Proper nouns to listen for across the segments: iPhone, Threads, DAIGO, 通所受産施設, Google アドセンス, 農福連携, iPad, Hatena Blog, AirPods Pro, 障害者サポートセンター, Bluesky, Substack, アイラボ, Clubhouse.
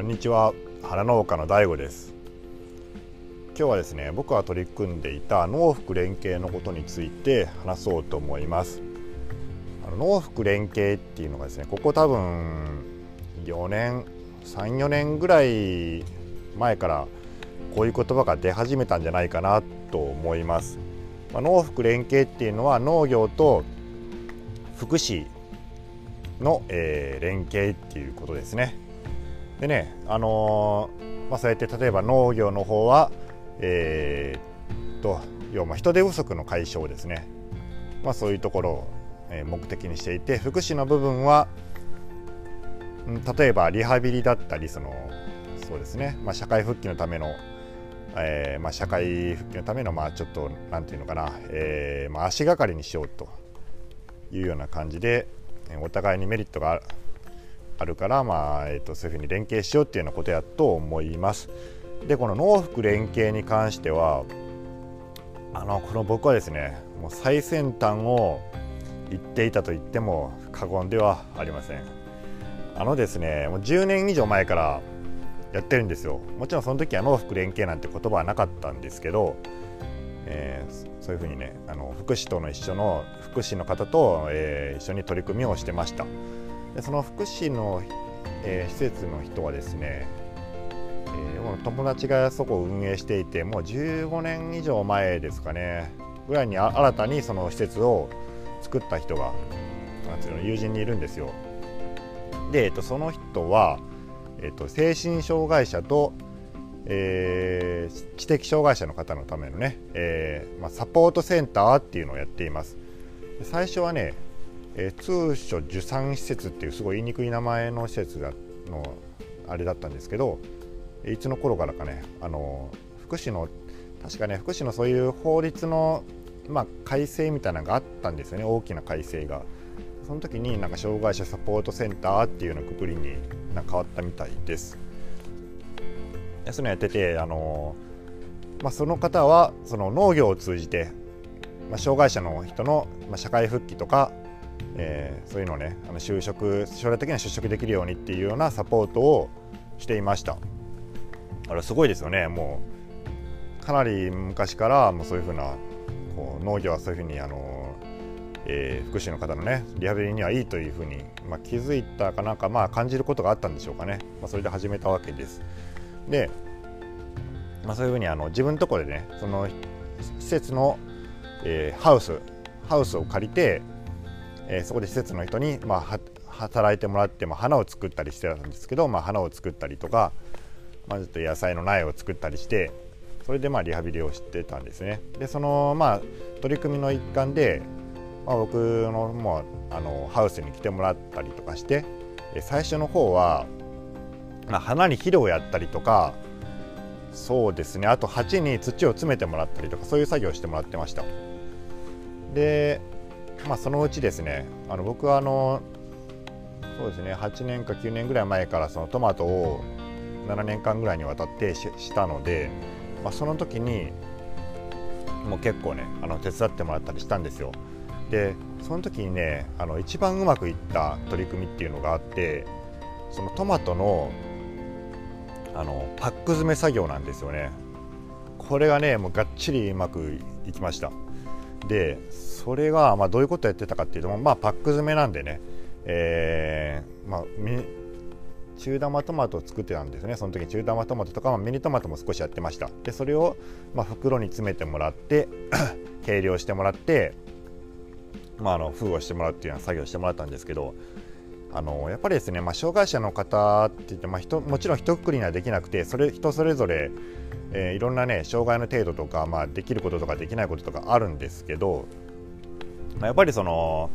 こんにちは、花農家の DAIGO です。今日はですね、僕が取り組んでいた農福連携のことについて話そうと思います。農福連携っていうのがですね、ここ多分3、4年ぐらい前からこういう言葉が出始めたんじゃないかなと思います。農福連携っていうのは農業と福祉の、連携っていうことですね。でね、そうやって例えば農業の方は、要は人手不足の解消ですね、そういうところを目的にしていて、福祉の部分は例えばリハビリだったり、社会復帰のための、ちょっとなんていうのかな、足がかりにしようというような感じで、お互いにメリットがあるから、そういうふうに連携しようっていうようなことやと思います。で、この農福連携に関しては、僕はですね、もう最先端を行っていたと言っても過言ではありません。もう10年以上前からやってるんですよ。もちろんその時は農福連携なんて言葉はなかったんですけど、そういうふうにね、福祉との一緒の福祉の方と、一緒に取り組みをしてました。で、その福祉の、施設の人はですね、友達がそこを運営していて、もう15年以上前ですかねぐらいに新たにその施設を作った人が友人にいるんですよ。で、その人は、精神障害者と、知的障害者の方のためのね、サポートセンターっていうのをやっています。最初はね、通所受産施設っていうすごい言いにくい名前の施設のあれだったんですけど、いつの頃からかね、福祉の確かね、福祉のそういう法律の改正みたいなのがあったんですよね、大きな改正が。その時に障害者サポートセンターっていうのくくりに変わったみたいです。そういうのやってて、その方はその農業を通じて、障害者の人の社会復帰とか、そういうのをね、就職、将来的には就職できるようにっていうようなサポートをしていました。あれすごいですよね。もうかなり昔からもうそういうふうな、農業はそういうふうに福祉の方のね、リハビリにはいいというふうに、気づいたかなんか、感じることがあったんでしょうかね。それで始めたわけです。で、そういうふうに自分のところでね、その施設の、ハウスを借りて、そこで施設の人に、働いてもらって、花を作ったりしてたんですけど、花を作ったりとか、ちょっと野菜の苗を作ったりして、それでリハビリをしてたんですね。で、その取り組みの一環で、僕のハウスに来てもらったりとかして、最初の方は、花に肥料をやったりとか、そうですね、あと鉢に土を詰めてもらったりとか、そういう作業をしてもらってました。で、そのうちですね、僕はそうですね、8年か9年ぐらい前からそのトマトを7年間ぐらいにわたってしたので、その時にもう結構ね、手伝ってもらったりしたんですよ。で、その時にね、一番うまくいった取り組みっていうのがあって、そのトマトの、パック詰め作業なんですよね。これがね、もうがっちりうまくいきました。で、それが、どういうことをやってたかっていうと、パック詰めなんでね、中玉トマトを作ってたんですね。その時中玉トマトとか、ミニトマトも少しやってました。で、それを、袋に詰めてもらって計量してもらって、封をしてもらうっていうような作業をしてもらったんですけど、やっぱりですね、障害者の方って言って、もちろん一括りにはできなくて、人それぞれ、いろんなね、障害の程度とか、できることとかできないこととかあるんですけど、やっぱりその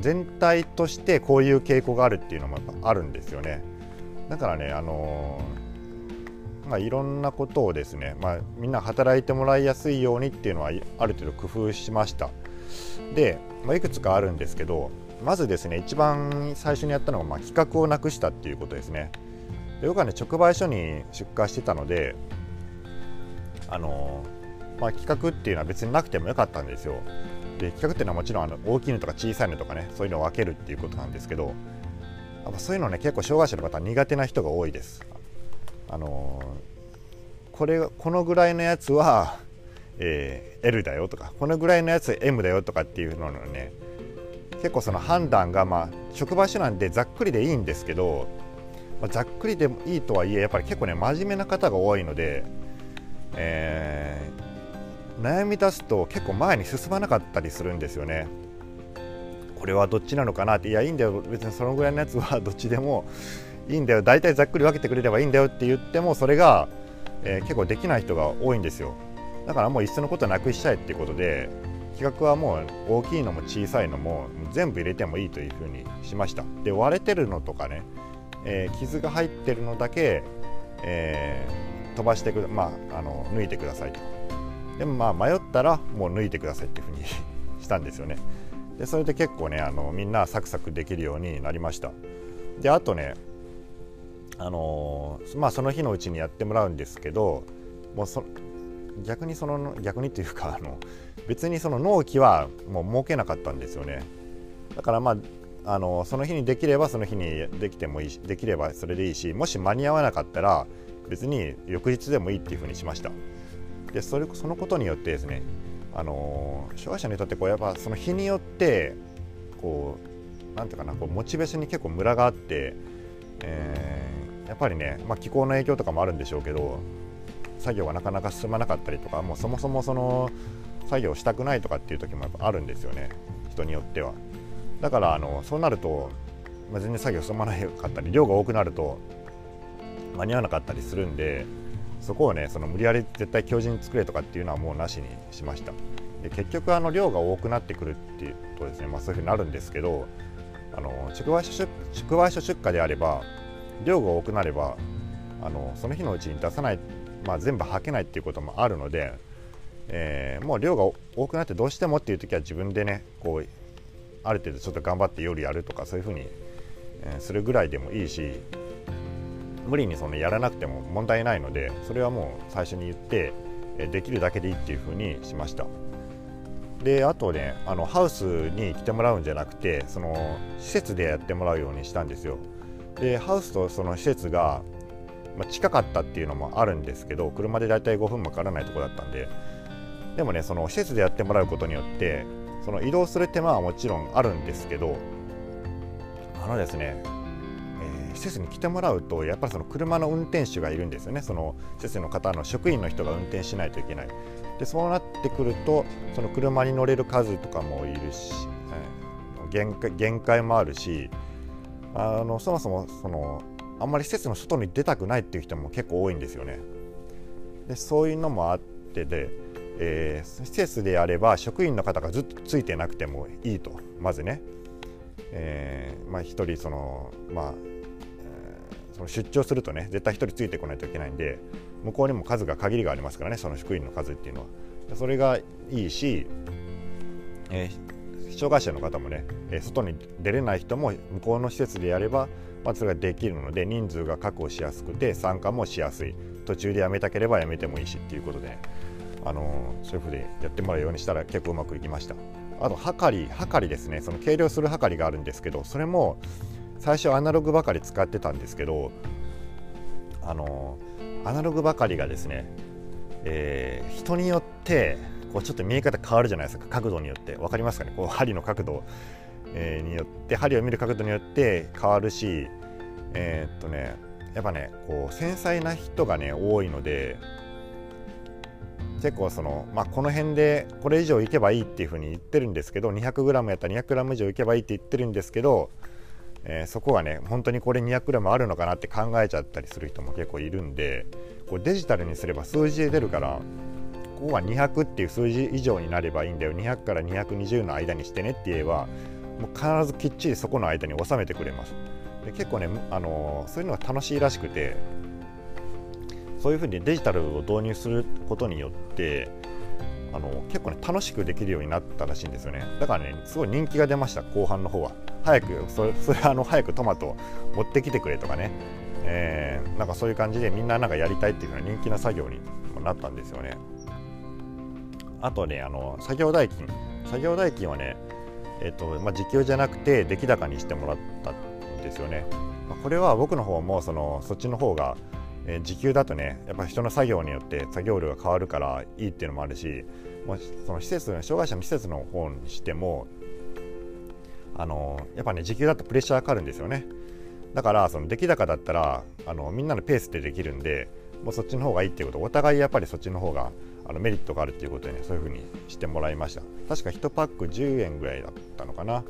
全体としてこういう傾向があるっていうのもあるんですよね。だからね、いろんなことをですね、みんな働いてもらいやすいようにっていうのはある程度工夫しました。で、いくつかあるんですけど、まずですね、一番最初にやったのが、規格をなくしたっていうことですね。で、僕はね、直売所に出荷してたので、規格っていうのは別になくてもよかったんですよ。で、規格っていうのはもちろん大きいのとか小さいのとかね、そういうのを分けるっていうことなんですけど、やっぱそういうのね結構障害者の方苦手な人が多いです。このぐらいのやつは、L だよとか、このぐらいのやつ M だよとかっていうのね、結構その判断が、まあ、職場一緒なんでざっくりでいいんですけど、まあ、ざっくりでもいいとはいえやっぱり結構ね真面目な方が多いので、悩み出すと結構前に進まなかったりするんですよね。これはどっちなのかなって、いやいいんだよ別にそのぐらいのやつはどっちでもいいんだよ、大体ざっくり分けてくれればいいんだよって言ってもそれが、結構できない人が多いんですよ。だからもういっそのことなくしちゃえっていうことで、企画はもう大きいのも小さいのも全部入れてもいいというふうにしました。で割れてるのとかね、傷が入ってるのだけ、飛ばしてく、抜いてくださいと。でもまあ迷ったらもう抜いてくださいっていうふうにしたんですよね。でそれで結構ねみんなサクサクできるようになりました。であとねその日のうちにやってもらうんですけど、もう逆にというか別にその納期はもう設けなかったんですよね。だからまあその日にできればその日にできてもいいし、できればそれでいいし、もし間に合わなかったら別に翌日でもいいっていうふうにしました。でそのことによってですね、障害者の人ってこうやっぱその日によってこうなんていうかな、こうモチベーションに結構ムラがあって、やっぱりね、気候の影響とかもあるんでしょうけど、作業がなかなか進まなかったりとか、もうそもそもその作業したくないとかっていう時もやっぱあるんですよね、人によっては。だからそうなると、全然作業進まなかったり量が多くなると間に合わなかったりするんで、そこをねその無理やり絶対強靭に作れとかっていうのはもうなしにしました。で結局量が多くなってくるっていうとですね、そういうふうになるんですけど、直売所出荷であれば量が多くなればその日のうちに出さない、全部はけないっていうこともあるので、もう量が多くなってどうしてもっていう時は自分でねこうある程度ちょっと頑張って夜やるとか、そういうふうにするぐらいでもいいし、無理にそのやらなくても問題ないので、それはもう最初に言ってできるだけでいいっていうふうにしました。であとねハウスに来てもらうんじゃなくて、その施設でやってもらうようにしたんですよ。でハウスとその施設が近かったっていうのもあるんですけど、車でだいたい5分もかからないところだったんで、でもねその施設でやってもらうことによってその移動する手間はもちろんあるんですけど、ですね、施設に来てもらうとやっぱりその車の運転手がいるんですよね。その施設の方の職員の人が運転しないといけない。でそうなってくるとその車に乗れる数とかもいるし、限界もあるし、そもそもそのあんまり施設の外に出たくないっていう人も結構多いんですよね。でそういうのもあってで、施設であれば職員の方がずっとついてなくてもいいと、まずね、一人その出張するとね絶対一人ついてこないといけないんで、向こうにも数が限りがありますからね、その職員の数っていうのは。それがいいし、障害者の方もね外に出れない人も向こうの施設でやれば、それができるので人数が確保しやすくて参加もしやすい、途中でやめたければやめてもいいしっていうことで、ね、そういうふうにやってもらうようにしたら結構うまくいきました。あとはかりですね、その計量するはかりがあるんですけど、それも最初アナログばかり使ってたんですけど、アナログばかりがですね、人によってこうちょっと見え方変わるじゃないですか、角度によって。分かりますかね、こう針の角度によって、針を見る角度によって変わるし、やっぱねこう繊細な人がね多いので、結構その、この辺でこれ以上いけばいいっていうふうに言ってるんですけど、 200g やったら 200g 以上いけばいいって言ってるんですけど、そこはね本当にこれ 200g あるのかなって考えちゃったりする人も結構いるんで、こうデジタルにすれば数字で出るから、ここは200っていう数字以上になればいいんだよ、200から220の間にしてねって言えば、もう必ずきっちりそこの間に収めてくれます。で結構ね、そういうのが楽しいらしくて、そういうふうにデジタルを導入することによって結構ね楽しくできるようになったらしいんですよね。だからねすごい人気が出ました、後半の方は。早くそれ早くトマト持ってきてくれとかね、なんかそういう感じでみんななんかやりたいっていうのが人気な作業にもなったんですよね。あとね作業代金はね時給じゃなくて出来高にしてもらったんですよね。これは僕の方もそっちの方が時給だとね、やっぱ人の作業によって作業量が変わるからいいっていうのもあるし、その施設、障害者の施設の方にしてもやっぱね、時給だとプレッシャーがかかるんですよね。だから出来高だったらみんなのペースでできるんで、もうそっちの方がいいっていうこと、お互いやっぱりそっちの方がメリットがあるっていうことでね、そういう風にしてもらいました。確か1パック10円ぐらいだったのかな、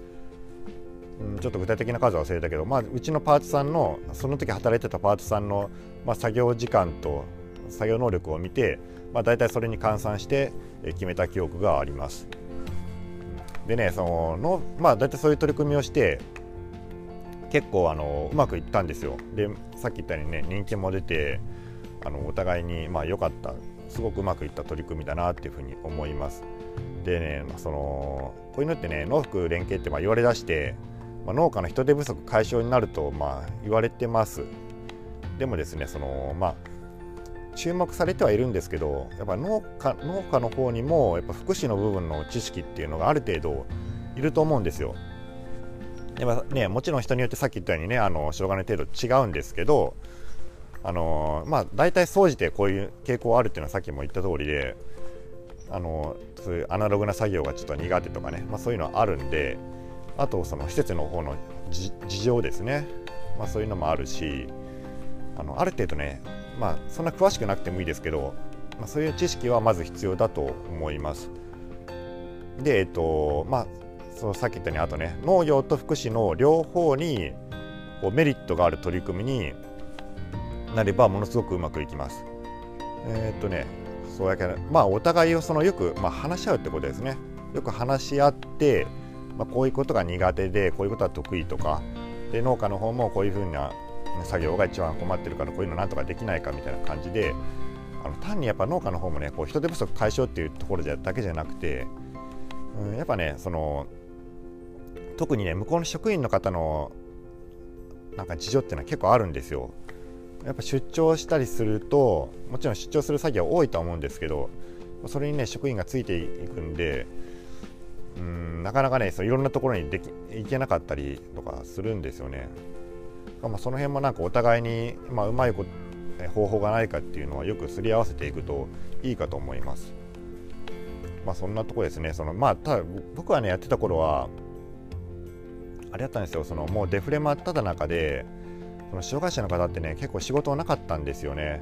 ちょっと具体的な数は忘れたけど、うちのパートさんのその時働いてたパートさんの、作業時間と作業能力を見て、大体それに換算して決めた記憶があります。でね、大体そういう取り組みをして結構うまくいったんですよ。でさっき言ったようにね、人気も出てお互いに良かった、すごくうまくいった取り組みだなっていうふうに思います。でね、こういうのってね、農福連携って言われだして、農家の人手不足解消になると言われてます。でもですね、注目されてはいるんですけど、やっぱ農家の方にもやっぱ福祉の部分の知識っていうのがある程度いると思うんですよ。でね、もちろん人によってさっき言ったようにね、障害の程度違うんですけど、大体総じてこういう傾向あるっていうのはさっきも言った通りで、そういうアナログな作業がちょっと苦手とかね、そういうのはあるんで、あと施設の方の事情ですね、そういうのもあるし、ある程度ね、そんな詳しくなくてもいいですけど、そういう知識はまず必要だと思います。で、さっき言ったように、あとね、農業と福祉の両方にこうメリットがある取り組みになればものすごくうまくいきます。そうやけど、お互いをよく、話し合うってことですね。よく話し合って、こういうことが苦手でこういうことは得意とかで、農家の方もこういうふうな作業が一番困ってるからこういうのなんとかできないかみたいな感じで、単にやっぱ農家の方もね、こう人手不足解消っていうところだけじゃなくて、やっぱね、特にね、向こうの職員の方のなんか事情っていうのは結構あるんですよ。やっぱ出張したりすると、もちろん出張する作業多いと思うんですけど、それにね、職員がついていくんで、なかなかね、いろんなところに行けなかったりとかするんですよね。その辺もなんかお互いに、うまい方法がないかっていうのはよくすり合わせていくといいかと思います。そんなところですね。ただ僕はね、やってた頃はあれだったんですよ。もうデフレ真っただ中で、障害者の方ってね、結構仕事なかったんですよね。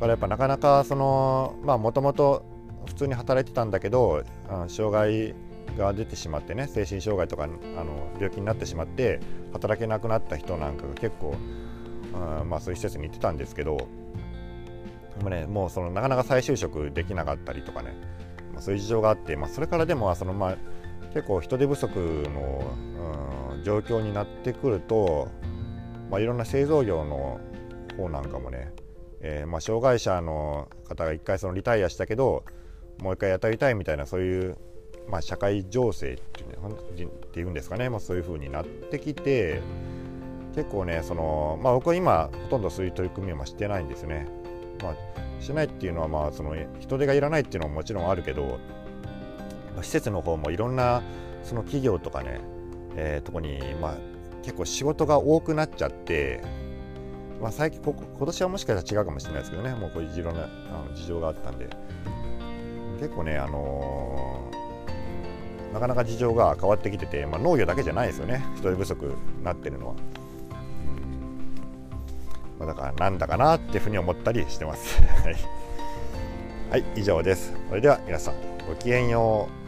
だからやっぱなかなかもともと普通に働いてたんだけど、障害が出てしまってね、精神障害とか病気になってしまって働けなくなった人なんかが結構、そういう施設に行ってたんですけど、もうなかなか再就職できなかったりとかね、そういう事情があって、それからでも結構人手不足の、状況になってくると、いろんな製造業の方なんかもね、障害者の方が一回リタイアしたけどもう一回やたりたいみたいな、そういう、社会情勢っていうんですかね、そういう風になってきて、結構ね、僕は今ほとんどそういう取り組みはしてないんですね。してないっていうのは、人手がいらないっていうのももちろんあるけど、施設の方もいろんな企業とかね、とこに結構仕事が多くなっちゃって、最近今年はもしかしたら違うかもしれないですけどね、もうこういういろんな事情があったんで、結構ね、なかなか事情が変わってきてて、農業だけじゃないですよね、人手不足になってるのは。だからなんだかなっていうふうに思ったりしてます。はい、以上です。それでは皆さん、ごきげんよう。